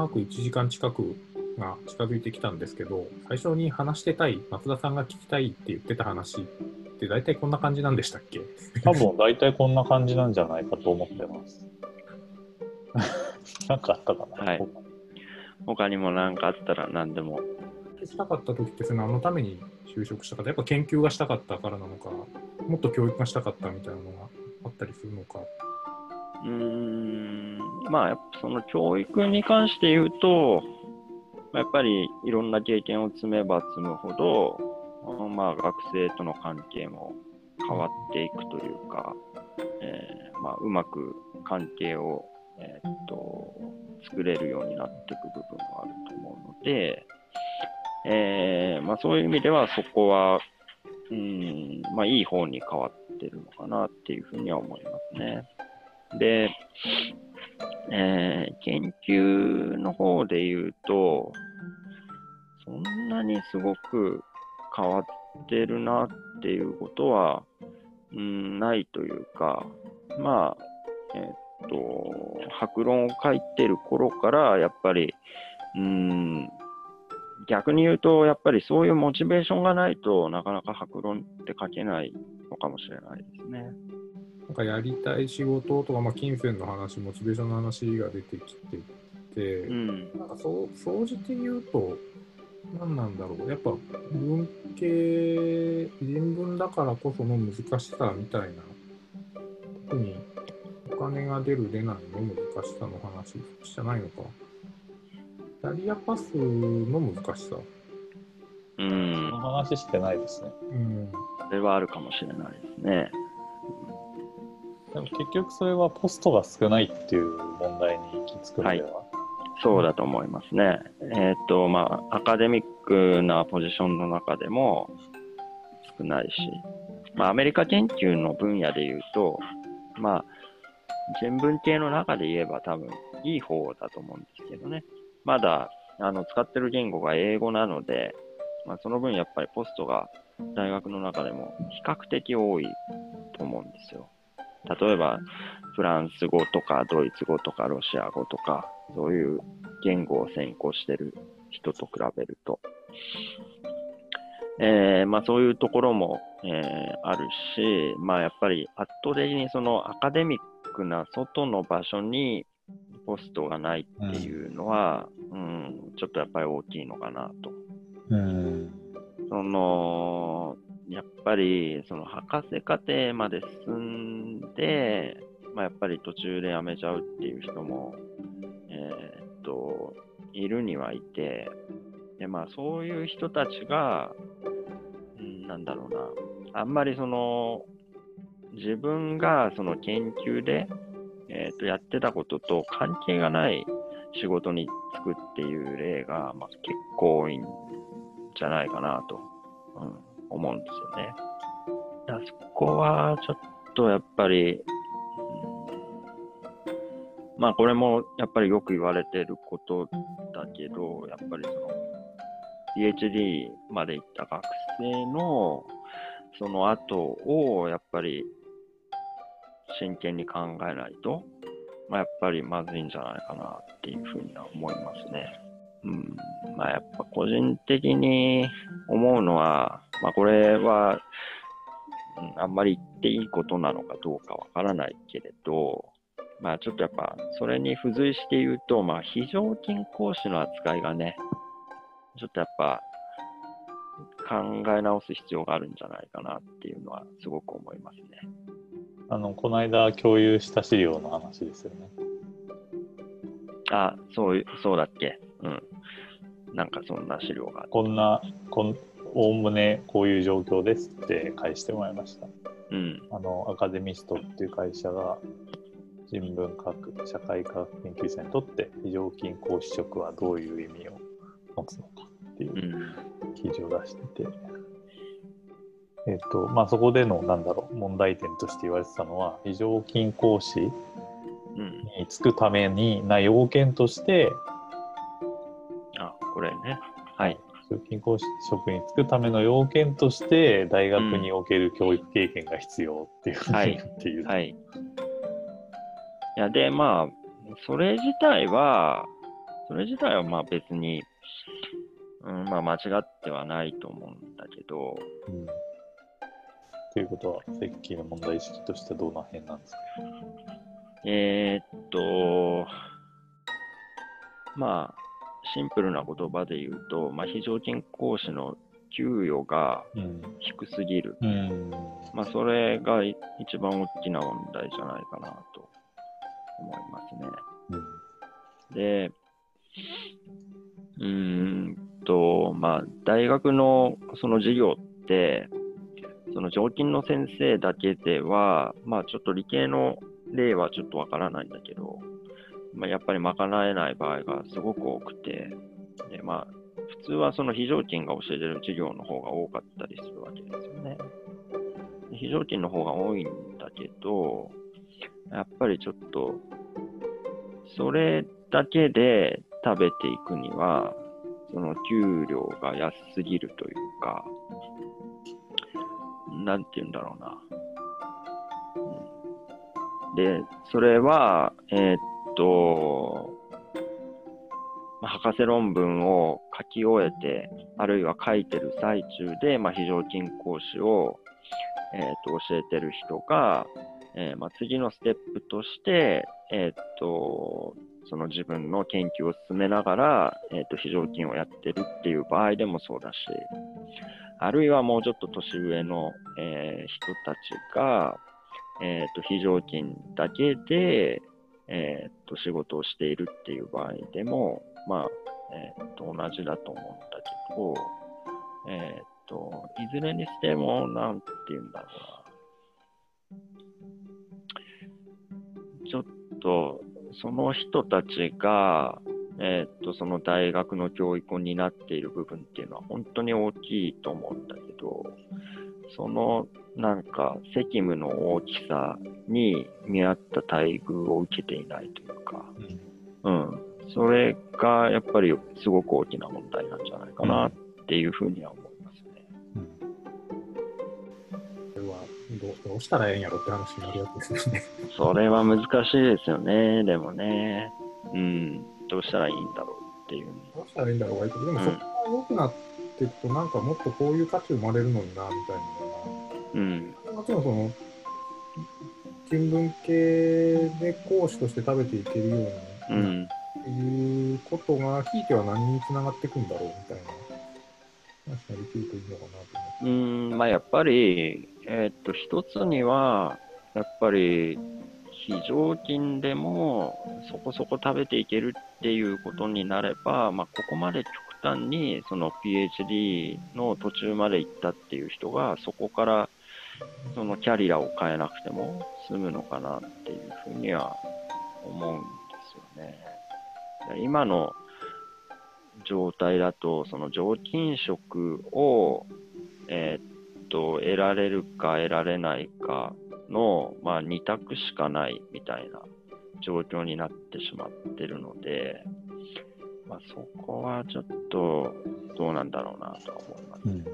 なく1時間近くが近づいてきたんですけど、最初に話してたい、松田さんが聞きたいって言ってた話って大体こんな感じなんでしたっけ？多分大体こんな感じなんじゃないかと思ってます。なんかあったかな、はい、他にも何かあったら何でも。したかった時ってその何のために就職したか、やっぱ研究がしたかったからなのか、もっと教育がしたかったみたいなのがあったりするのか。まあやっぱその教育に関して言うと、やっぱりいろんな経験を積めば積むほど、まあ、学生との関係も変わっていくというか、まあ、うまく関係を、作れるようになっていく部分もあると思うので、まあ、そういう意味ではそこはまあ、いい方に変わってるのかなっていうふうには思いますね。で、研究の方で言うと、そんなにすごく変わってるなっていうことは、ないというか、まあ、白論を書いてる頃から、やっぱり、逆に言うと、やっぱりそういうモチベーションがないとなかなか白論って書けないのかもしれないですね。なんかやりたい仕事とか、まあ、金銭の話、モチベーションの話が出てきてて、なんか総じて言うと、何なんだろう、やっぱ文系、人文だからこその難しさみたいな、特にお金が出る出ないの難しさの話じゃないのか。キャリアパスの難しさ。その話してないですね。それはあるかもしれないですね。でも結局それはポストが少ないっていう問題に行き着くのでは、はい、そうだと思いますね。まあ、アカデミックなポジションの中でも少ないし、まあ、アメリカ研究の分野でいうと、まあ、人文系の中で言えば多分いい方だと思うんですけどね。まだ使ってる言語が英語なので、まあ、その分やっぱりポストが大学の中でも比較的多いと思うんですよ。例えばフランス語とかドイツ語とかロシア語とか、そういう言語を専攻してる人と比べると、まあ、そういうところも、あるし、まあ、やっぱり圧倒的にそのアカデミックな外の場所にポストがないっていうのは、ちょっとやっぱり大きいのかなと。そのやっぱりその博士課程まで進んで、まあ、やっぱり途中で辞めちゃうっていう人も、いるにはいて、で、まあ、そういう人たちが、なんだろうな、あんまりその自分がその研究でやってたことと関係がない仕事に就くっていう例が、まあ、結構多いんじゃないかなと、思うんですよね。だからそこはちょっとやっぱり、まあこれもやっぱりよく言われてることだけど、やっぱりその PhD まで行った学生のその後をやっぱり真剣に考えないと、まあ、やっぱりまずいんじゃないかなっていうふうには思いますね。まあ、やっぱ個人的に思うのは、まあ、これは、あんまり言っていいことなのかどうかわからないけれど、まあ、ちょっとやっぱそれに付随して言うと、まあ、非常勤講師の扱いがね、ちょっとやっぱ考え直す必要があるんじゃないかなっていうのはすごく思いますね。この間共有した資料の話ですよね。あ、そうだっけ。なんかそんな資料があって、おおむねこういう状況ですって返してもらいました。アカデミストっていう会社が人文科学、社会科学研究者にとって非常勤講師職はどういう意味を持つのかっていう記事を出してて、まあ、そこでの問題点として言われてたのは、非常勤講師に就くためにな要件として、これね、はい、非常勤講師職に就くための要件として大学における教育経験が必要っていうふうに言っている。はい。いやで、まあそれ自体はそれ自体はまあ別に、うん、まあ間違ってはないと思うんだけど、うん、ということはセッキーの問題意識としてどんな辺なんですか？まあシンプルな言葉で言うと、まあ、非常勤講師の給与が低すぎる、うん、まあ、それが一番大きな問題じゃないかなと思いますね、うん、でまあ大学のその授業ってその常勤の先生だけではまあちょっと理系の例はちょっとわからないんだけど、まあ、やっぱり賄えない場合がすごく多くて、でまあ普通はその非常勤が教えてる授業の方が多かったりするわけですよね。非常勤の方が多いんだけど、やっぱりちょっとそれだけで食べていくにはその給料が安すぎるというか、なんて言うんだろうな。で、それは博士論文を書き終えて、あるいは書いてる最中で、まあ、非常勤講師を、教えてる人が、まあ、次のステップとして、その自分の研究を進めながら、非常勤をやってるっていう場合でもそうだし、あるいはもうちょっと年上の、人たちが、非常勤だけで、仕事をしているっていう場合でも、まあ、同じだと思うんだけど、いずれにしても、なんて言うんだろうな。ちょっと、その人たちが、その大学の教育を担っている部分っていうのは本当に大きいと思うんだけど、そのなんか責務の大きさに見合った待遇を受けていないというか、うん、うん、それがやっぱりすごく大きな問題なんじゃないかなっていうふうには思いますね。うん、これは どうしたらええんやろって話になるやつですね。それは難しいですよね。でもね、うん、どうしたらいいんだろうっていう。どうしたらいいんだろうって、でもそこが多くなっていくと、なんかもっとこういう価値生まれるのになみたいな。うん、もちろんその人文系で講師として食べていけるように、うん、っていうことがひいては何につながっていくんだろうみたいな話ができるといいのかなと思って。まあやっぱり一つにはやっぱり非常勤でもそこそこ食べていけるっていうことになれば、まあここまで極端にその PhD の途中まで行ったっていう人がそこからそのキャリアを変えなくても済むのかなっていうふうには思うんですよね。今の状態だとその常勤職を、得られるか得られないかの、まあ、2択しかないみたいな状況になってしまってるので、まあ、そこはちょっとどうなんだろうなとは思います、うん、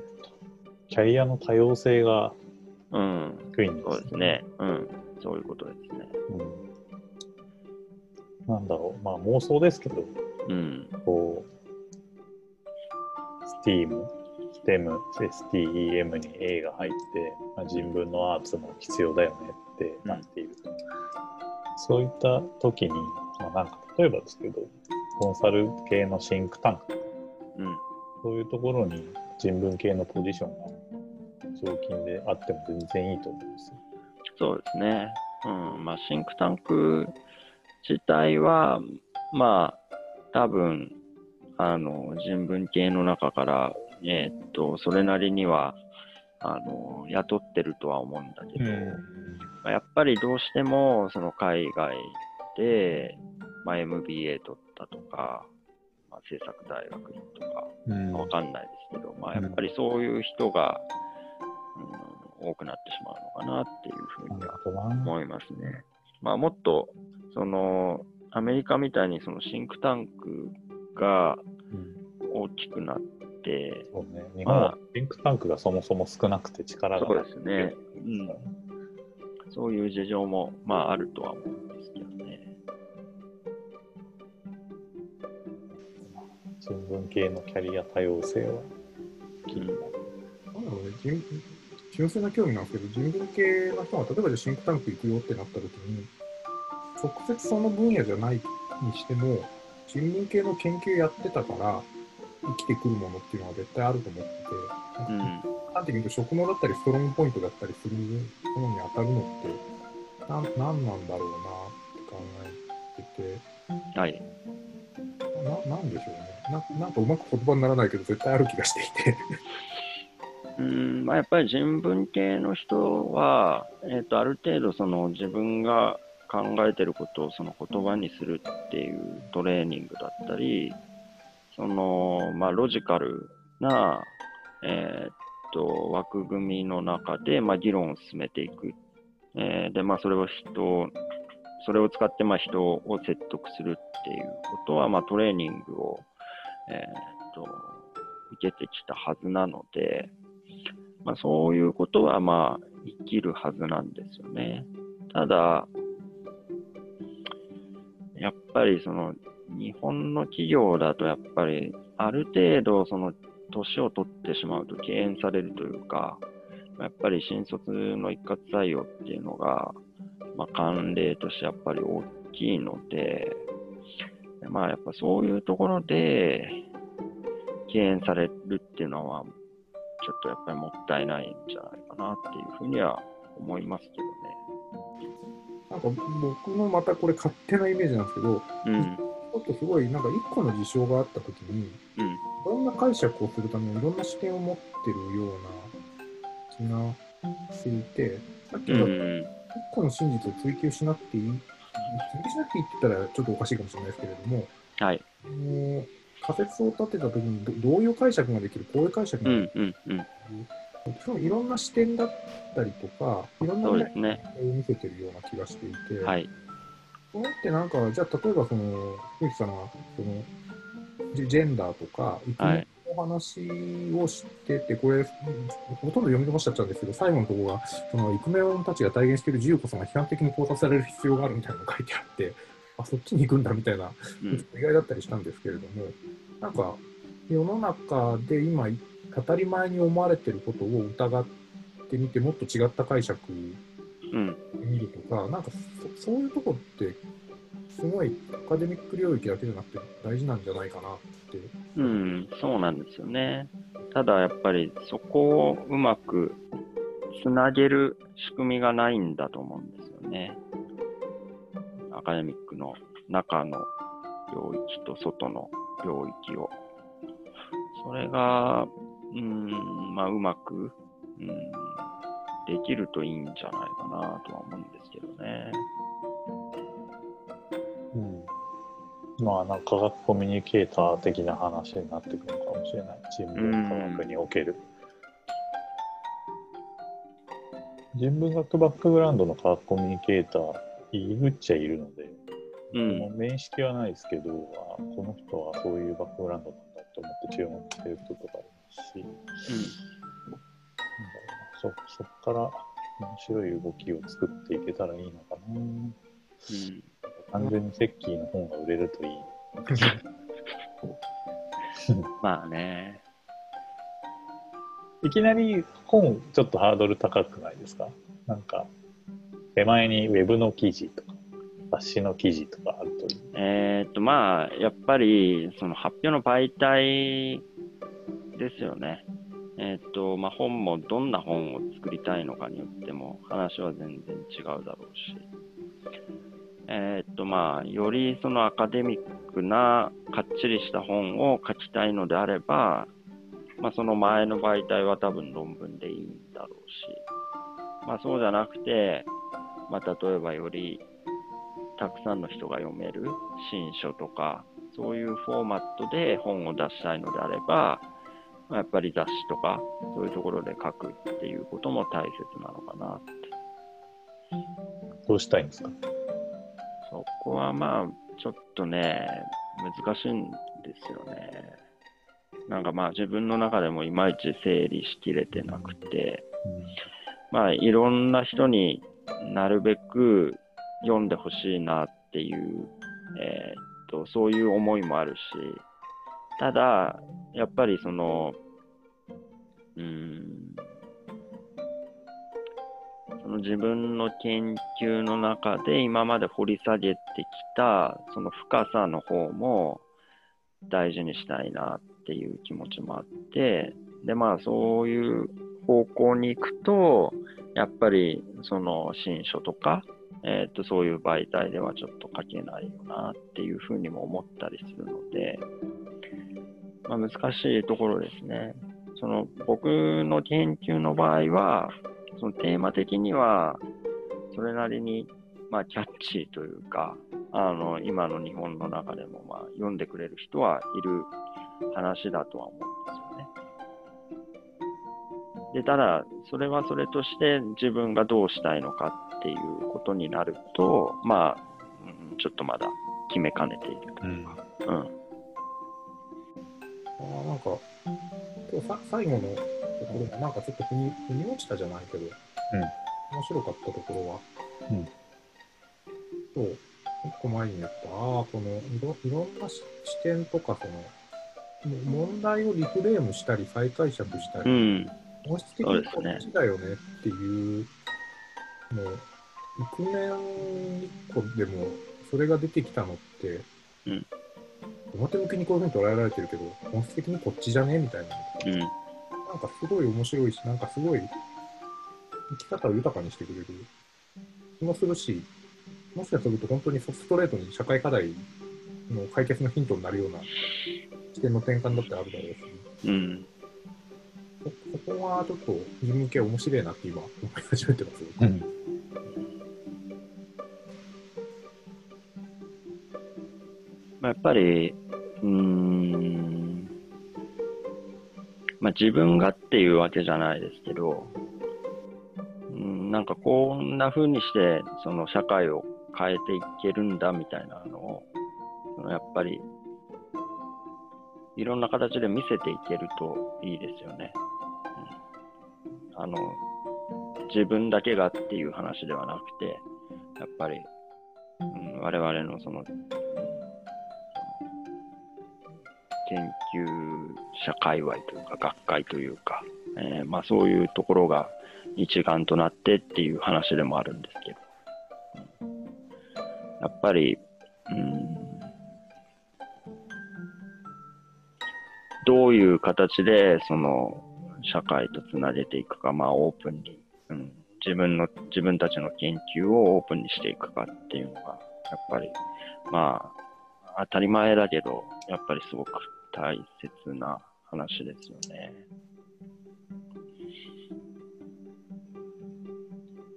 キャリアの多様性が低いんですね、うん、そうですね、うん、そういうことですね、うん、なんだろう、まあ妄想ですけど、うん、こう STEM、STEM に A が入って、まあ、人文のアーツも必要だよねってなっている、うん、そういった時に、まあ、なんか例えばですけどコンサル系のシンクタンク、うん、そういうところに人文系のポジションが常勤であっても全然いいと思うんですよ。そうですね、うん、まあシンクタンク自体はまあ多分人文系の中からそれなりには雇ってるとは思うんだけど、まあ、やっぱりどうしてもその海外で、まあ、MBA 取ったとか、まあ、政策大学院とか、まあ、わかんないですけど、まあ、やっぱりそういう人が、うん、多くなってしまうのかなっていうふうには思いますね。まあ、もっとそのアメリカみたいにそのシンクタンクが大きくなって、そうね、日本はシンクタンクがそもそも少なくて力がない、まあ、そうですね、うん、そういう事情も、まあ、あるとは思うんですけどね。文系のキャリア多様性は気になる。純粋な興味なんですけど、人文系の人が例えばじゃシンクタンク行くよってなった時に、直接その分野じゃないにしても人文系の研究やってたから生きてくるものっていうのは絶対あると思ってて、なんていうと職能だったりストロングポイントだったりするものに当たるのって何なんだろうなって考えてて、はい、なんでしょうね、なんかうまく言葉にならないけど絶対ある気がしていてまあ、やっぱり人文系の人は、ある程度その自分が考えてることをその言葉にするっていうトレーニングだったり、その、まあ、ロジカルな、枠組みの中で、まあ、議論を進めていく、で、まあ、それを使ってまあ人を説得するっていうことは、まあ、トレーニングを、受けてきたはずなので、まあ、そういうことはまあ生きるはずなんですよね。ただやっぱりその日本の企業だとやっぱりある程度その年を取ってしまうと敬遠されるというか、やっぱり新卒の一括採用っていうのがまあ慣例としてやっぱり大きいので、まあやっぱそういうところで敬遠されるっていうのはちょっとやっぱりもったいないんじゃないかなっていうふうには思いますけどね。なんか僕のまたこれ勝手なイメージなんですけど、ちょっとすごいなんか一個の事象があった時に、いろんな解釈をするためにいろんな視点を持ってるような気がしていて、さっきの一個の真実を追求しなくていい、追求しなくていいって言ったらちょっとおかしいかもしれないですけれども、はい、仮説を立てたときに どういう解釈ができる、こういう解釈ができる、いろんな視点だったりとかいろんな面を見せてるような気がしていて、はい、そうやってなんかじゃあ例えばその冬木さんがそのジェンダーとか生き物の話を知ってて、これほとんど読み飛ばしちゃったんですけど、最後のところがそのイクメンたちが体現している自由こそが批判的に考察される必要があるみたいなのが書いてあって、あ、そっちに行くんだみたいな、意外だったりしたんですけれども、なんか世の中で今当たり前に思われてることを疑ってみて、もっと違った解釈を見るとか、なんかそういうとこってすごいアカデミック領域だけじゃなくて大事なんじゃないかなって。うん、そうなんですよね。ただやっぱりそこをうまくつなげる仕組みがないんだと思うんですよね。アカデミックの中の領域と外の領域を、それがまあうまくできるといいんじゃないかなとは思うんですけどね。まあなんか科学コミュニケーター的な話になってくるのかもしれない。人文科学における人文学バックグラウンドの科学コミュニケーターいるっちゃいるので、面識はないですけど、この人はそういうバックグラウンドなんだと思って注目してる人とかありますし、そこから面白い動きを作っていけたらいいのかな。完全にセッキーの本が売れるといいまあね、いきなり本ちょっとハードル高くないですか。なんか手前にウェブの記事とか雑誌の記事とかあるという。まあやっぱりその発表の媒体ですよね。まあ本もどんな本を作りたいのかによっても話は全然違うだろうし、まあよりそのアカデミックなかっちりした本を書きたいのであれば、まあその前の媒体は多分論文でいいんだろうし、まあそうじゃなくて。まあ、例えばよりたくさんの人が読める新書とかそういうフォーマットで本を出したいのであれば、まあ、やっぱり雑誌とかそういうところで書くっていうことも大切なのかなって。どうしたいんですか？そこはまあちょっとね難しいんですよね。なんかまあ自分の中でもいまいち整理しきれてなくて、まあいろんな人になるべく読んでほしいなっていう、そういう思いもあるし、ただやっぱりそのその自分の研究の中で今まで掘り下げてきたその深さの方も大事にしたいなっていう気持ちもあって、でまあそういう方向に行くとやっぱりその新書とか、そういう媒体ではちょっと書けないよなっていうふうにも思ったりするので、まあ、難しいところですね。その僕の研究の場合はそのテーマ的にはそれなりにまあキャッチーというか、今の日本の中でもまあ読んでくれる人はいる話だとは思うんですよね。でただそれはそれとして自分がどうしたいのかっていうことになるとまあ、ちょっとまだ決めかねているというか、なんか今日最後のところがなんかちょっと腑に落ちたじゃないけど、面白かったところは、そう一個前にやったこのいろんな視点とかその問題をリフレームしたり再解釈したり、本質的にこっちだよねっていうのを幾年一個でもそれが出てきたのって、表向きにこういうふうに捉えられてるけど本質的にこっちじゃねみたいな、なんかすごい面白いし、なんかすごい生き方を豊かにしてくれる気もするし、もしかすると本当にストレートに社会課題の解決のヒントになるような視点の転換だってあるだろうし、ここはちょっと自分系面白いなって今思い始めてますよ、やっぱり自分がっていうわけじゃないですけど、なんかこんな風にしてその社会を変えていけるんだみたいなのをやっぱりいろんな形で見せていけるといいですよね、自分だけがっていう話ではなくてやっぱり、我々のその研究者界隈というか学会というか、そういうところが一丸となってっていう話でもあるんですけど、やっぱりどういう形でその社会とつなげていくか、オープンに、自分たちの研究をオープンにしていくかっていうのがやっぱり当たり前だけどやっぱりすごく大切な話ですよね。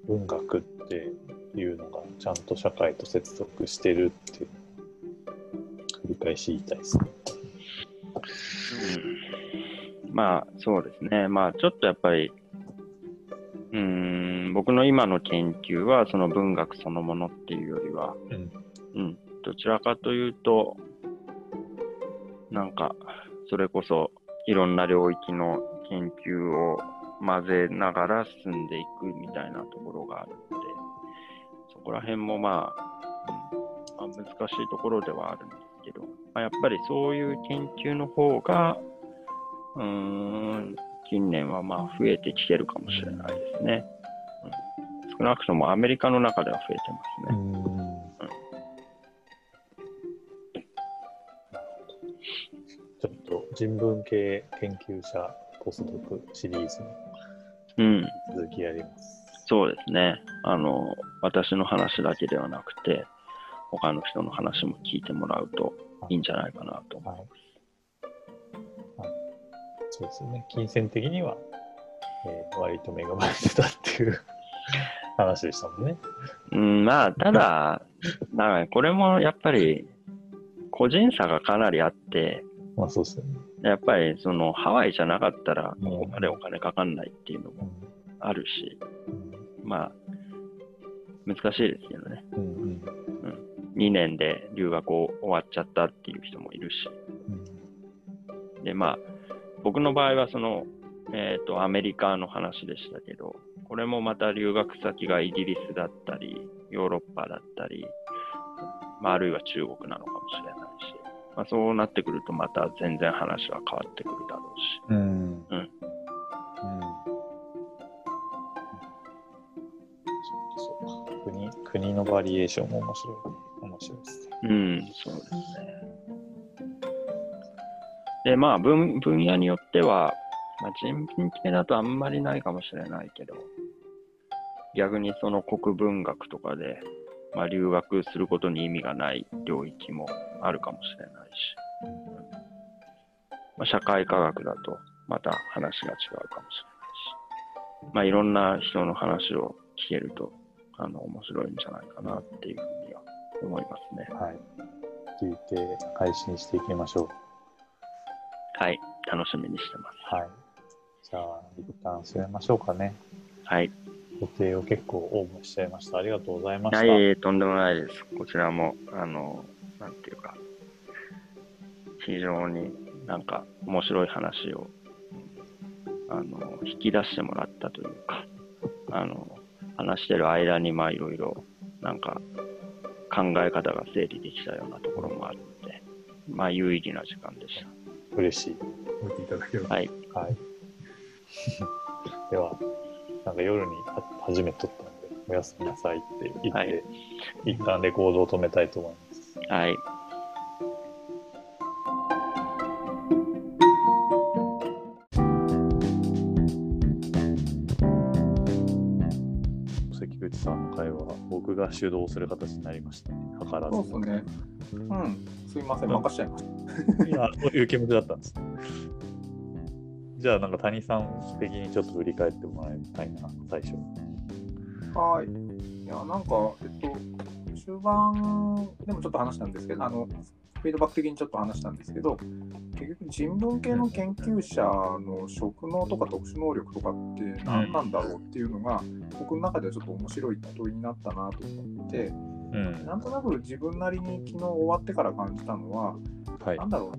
文学っていうのがちゃんと社会と接続してるって繰り返し言いたいですね。そうですね。ちょっとやっぱり僕の今の研究はその文学そのものっていうよりは、どちらかというとなんかそれこそいろんな領域の研究を混ぜながら進んでいくみたいなところがあるので、そこら辺も難しいところではあるんですけど、やっぱりそういう研究の方が近年は増えてきてるかもしれないですね、少なくともアメリカの中では増えてますね。ちょっと人文系研究者ポスドクシリーズの続きやります、そうですね。私の話だけではなくて他の人の話も聞いてもらうといいんじゃないかなと思います、そうですね。金銭的には、割と恵まれてたっていう話でしたもんね。ただなんかこれもやっぱり個人差がかなりあって、そうですね、やっぱりそのハワイじゃなかったらここまでお金かかんないっていうのもあるし、難しいですよね、2年で留学を終わっちゃったっていう人もいるし、で僕の場合はその、アメリカの話でしたけど、これもまた留学先がイギリスだったりヨーロッパだったり、あるいは中国なのかもしれないし、まあ、そうなってくるとまた全然話は変わってくるだろうし、うんうん、そう国のバリエーションも面白いですね。うん、そうですね。で、まあ分野によっては、まあ、人文系だとあんまりないかもしれないけど、逆にその国文学とかで、まあ、留学することに意味がない領域もあるかもしれないし、まあ、社会科学だとまた話が違うかもしれないし、まあ、いろんな人の話を聞けると面白いんじゃないかなっていうふうには思いますね。はい、聞いて配信していきましょう。はい、楽しみにしてます。はい、じゃあ一旦締めましょうかね。はい、予定を結構応募しちゃいました。ありがとうございました。はい、とんでもないです。こちらもなんていうか、非常になんか面白い話を引き出してもらったというか、話してる間にまあいろいろなんか考え方が整理できたようなところもあるので、まあ有意義な時間でした。嬉しい。見ていただければ。はい、はい、ではなんか夜に初めて撮ったのでおやすみなさいって言って、はい、一旦レコードを止めたいと思います。はい。関口さんの会話は僕が主導する形になりましたね。計らず。そうですね。うん、すいません、任しちゃいました。いや、そういう気持ちだったんです。じゃあなんか谷さん的にちょっと振り返ってもらいたいな、最初。はい。いやなんか終盤でもちょっと話したんですけど、フィードバック的にちょっと話したんですけど、結局人文系の研究者の職能とか特殊能力とかって何なんだろうっていうのが、うん、僕の中ではちょっと面白い問いになったなと思って、うん、なんとなく自分なりに昨日終わってから感じたのは、はい、なんだろう。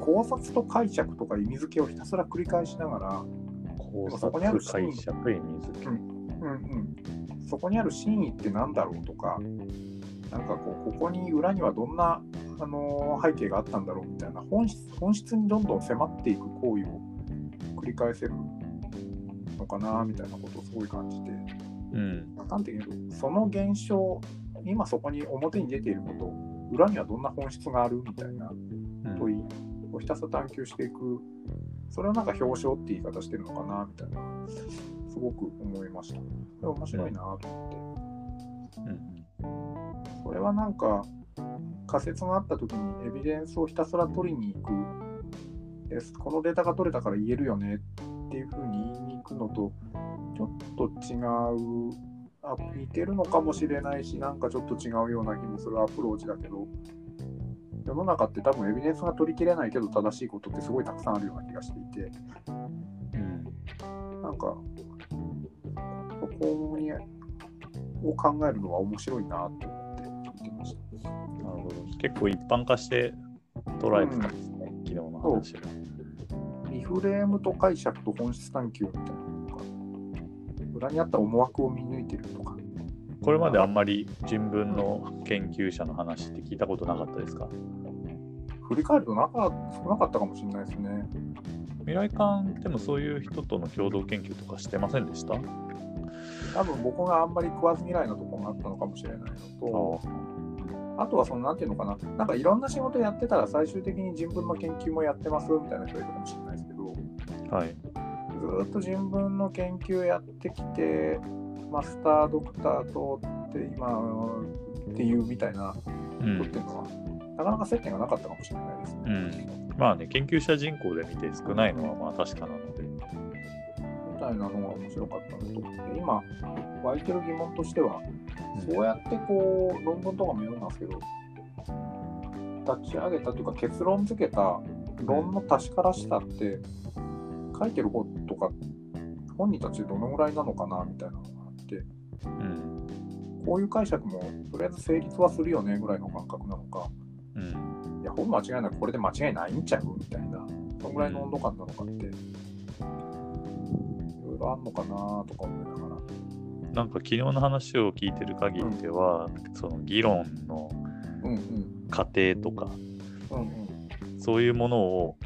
考察と解釈とか意味付けをひたすら繰り返しながら、考察、そこにある真意、解釈、意味付け、そこにある真意ってなんだろうとか、なんかここに裏にはどんな、背景があったんだろうみたいな本質にどんどん迫っていく行為を繰り返せるのかなみたいなことをすごい感じて、端的に言うとその現象、今そこに表に出ていること、裏にはどんな本質があるみたいな問い、ひたすら探求していく、それをなんか表彰って言い方してるのかなみたいな、すごく思いました。面白いなと思って、それはなんか仮説があった時にエビデンスをひたすら取りに行く、このデータが取れたから言えるよねっていう風に言いに行くのとちょっと違う、似てるのかもしれないし、なんかちょっと違うような気もするアプローチだけど、世の中って多分エビデンスが取りきれないけど正しいことってすごいたくさんあるような気がしていて、なんかそこを考えるのは面白いなと思って見てました。なるほど。結構一般化して捉えてたんですね、昨日の話が。リフレームと解釈と本質探求みたいなとか、裏にあった思惑を見抜いてるとか、これまであんまり人文の研究者の話って聞いたことなかったですか？振り返るとなかったかもしれないですね。未来館でもそういう人との共同研究とかしてませんでした？多分僕があんまり食わず嫌いなところがあったのかもしれないのと、あとはそのなんていうのかな、なんかいろんな仕事やってたら最終的に人文の研究もやってますみたいな人がいるかもしれないですけど、はい、ずっと人文の研究やってきてマスタードクターとって今っていうみたいな人っていうのは、なかなか接点がなかったかもしれないですね。まあね、研究者人口で見て少ないのはまあ確かなので、みたいなのが面白かったのと、今湧いてる疑問としては、そうやってこう論文とかも読んだんですけど、立ち上げたというか結論付けた論の確からしたって書いてる方とか本人たちどのぐらいなのかなみたいな、こういう解釈もとりあえず成立はするよねぐらいの感覚なのか、いや本間違いなくこれで間違いないんちゃうみたいな、そのぐらいの温度感なのかって、いろいろあんのかなとか思いながら、なんか昨日の話を聞いてる限りでは、その議論の過程とか、そういうものを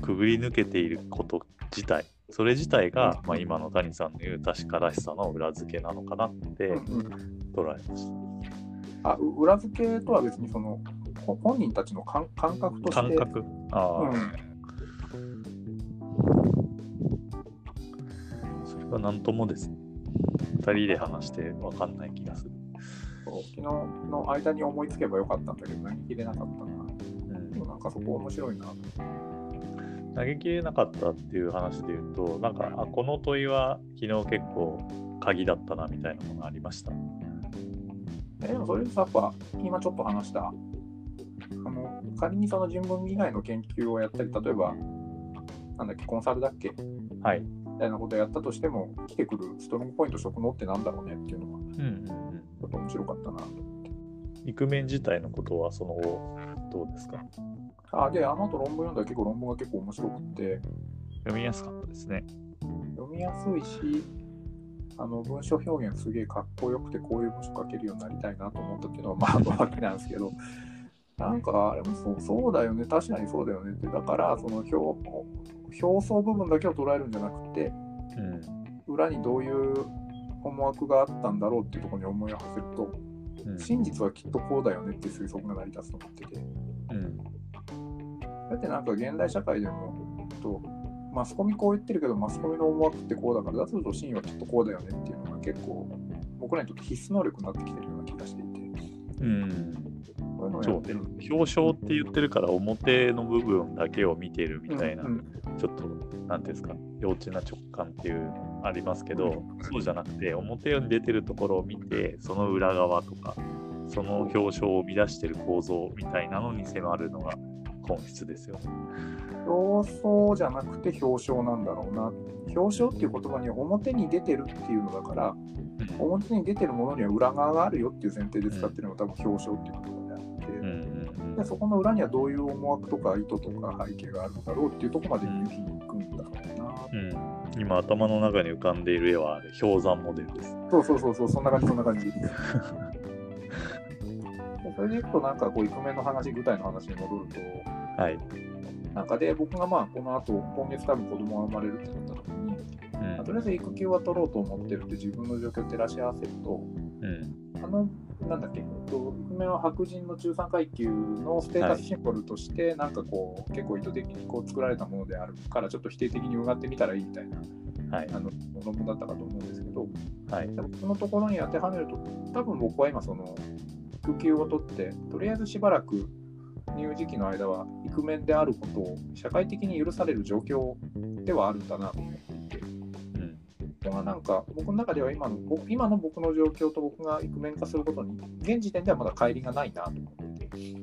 くぐり抜けていること自体、それ自体が、まあ、今の谷さんの言う確からしさの裏付けなのかなって捉えました。あ、裏付けとは別にその本人たちの感覚として感覚、それは何ともですね、2人で話して分かんない気がする。昨日の間に思いつけばよかったんだけど投げきれなかったな、でもなんかそこ面白いな。投げきれなかったっていう話でいうと、なんかこの問いは昨日結構鍵だったなみたいなものありました。でもそれでやっぱ今ちょっと話した、仮にその人文以外の研究をやったり、例えばなんだっけコンサルだっけ、はい、みたいなことをやったとしても来てくるストロングポイント職能ってなんだろうねっていうのが、ちょっと面白かったなと思って。育面自体のことはその後どうですか？であの後論文読んだら結構論文が結構面白くて読みやすかったですね。読みやすいし、文章表現すげえかっこよくて、こういう文章書けるようになりたいなと思ったっていうのはわけなんですけど、なんかあれもそうだよね、確かにそうだよねって、だからその表層部分だけを捉えるんじゃなくて、裏にどういう思惑があったんだろうっていうところに思いを馳せると、真実はきっとこうだよねって推測が成り立つと思ってて、だってなんか現代社会でもマスコミこう言ってるけど、マスコミの思惑ってこうだから、だとすると真意はきっとこうだよねっていうのが結構僕らにとって必須能力になってきてるような気がしていて、こういうのをやってる。表彰って言ってるから表の部分だけを見てるみたいな、ちょっとなんていうんですか、幼稚な直感っていうのありますけど、そうじゃなくて表に出てるところを見て、その裏側とかその表彰を生み出してる構造みたいなのに迫るのが本質ですよね。表層じゃなくて表彰なんだろうな。表彰っていう言葉に表に出てるっていうのだから、表に出てるものには裏側があるよっていう前提で使ってるのが多分表彰っていう言葉であって、でそこの裏にはどういう思惑とか意図とか背景があるんだろうっていうところまで見抜きに行くんだろうな、今頭の中に浮かんでいる絵は氷山モデルです。そうそんな感じそれでいくと、なんかこうイクメンの話、具体の話に戻ると、なんかで僕がまあこの後今月多分子供が生まれるってなった時に、とりあえず育休は取ろうと思ってるって自分の状況を照らし合わせると、なんだっけ、イクメンは白人の中産階級のステータスシンボルとして、なんかこう結構意図的にこう作られたものであるから、ちょっと否定的にうがってみたらいいみたいな。論文だったかと思うんですけど、でもそのところに当てはめると、多分僕は今その育休を取って、とりあえずしばらく乳児期の間はイクメンであることを社会的に許される状況ではあるんだなと思っていて、これはなんか僕の中では今の僕の状況と僕がイクメン化することに現時点ではまだ乖離がないなと思っていて、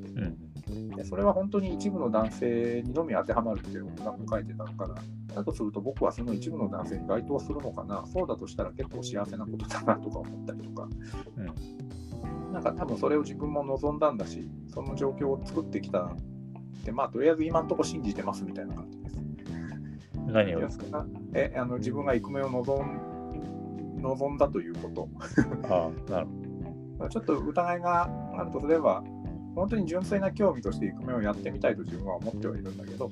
でそれは本当に一部の男性にのみ当てはまるっていうことを書いてたのかな。だとすると僕はその一部の男性に該当するのかな。そうだとしたら結構幸せなことだなとか思ったりとか、なんか多分それを自分も望んだんだし、その状況を作ってきたって、まあとりあえず今のところ信じてますみたいな感じです。何をですか？自分がイクメンを望んだということ。なるほど。ちょっと疑いがあるとすれば、本当に純粋な興味としてイクメンをやってみたいと自分は思ってはいるんだけど、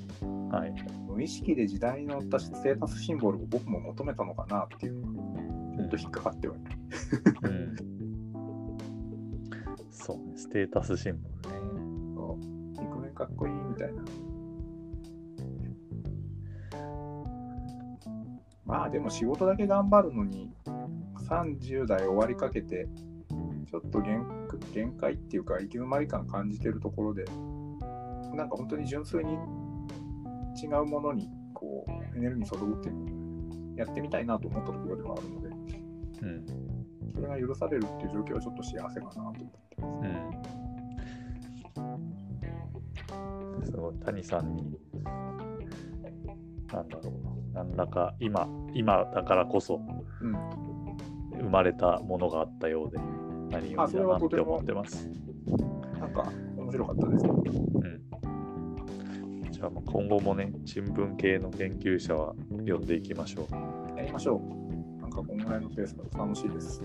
無意識で時代に乗ったステータスシンボルを僕も求めたのかなっていうのがちょっと引っかかってはいる。そうね、ステータスシンボルね。イクメンかっこいいみたいな。まあでも仕事だけ頑張るのに30代終わりかけてちょっと限界っていうか行き詰まり感感じてるところで、なんか本当に純粋に違うものにこうエネルギー注ぐっていうやってみたいなと思ったところではあるので、それが許されるっていう状況はちょっと幸せかなと思ってますね。すごい谷さんに何だろうな、何らか今だからこそ生まれたものがあったようで、何よりだなって思ってます。なんか面白かったですね。じゃあ今後もね、人文系の研究者は呼んでいきましょう。やりましょう。このぐらいのペースが楽しいです。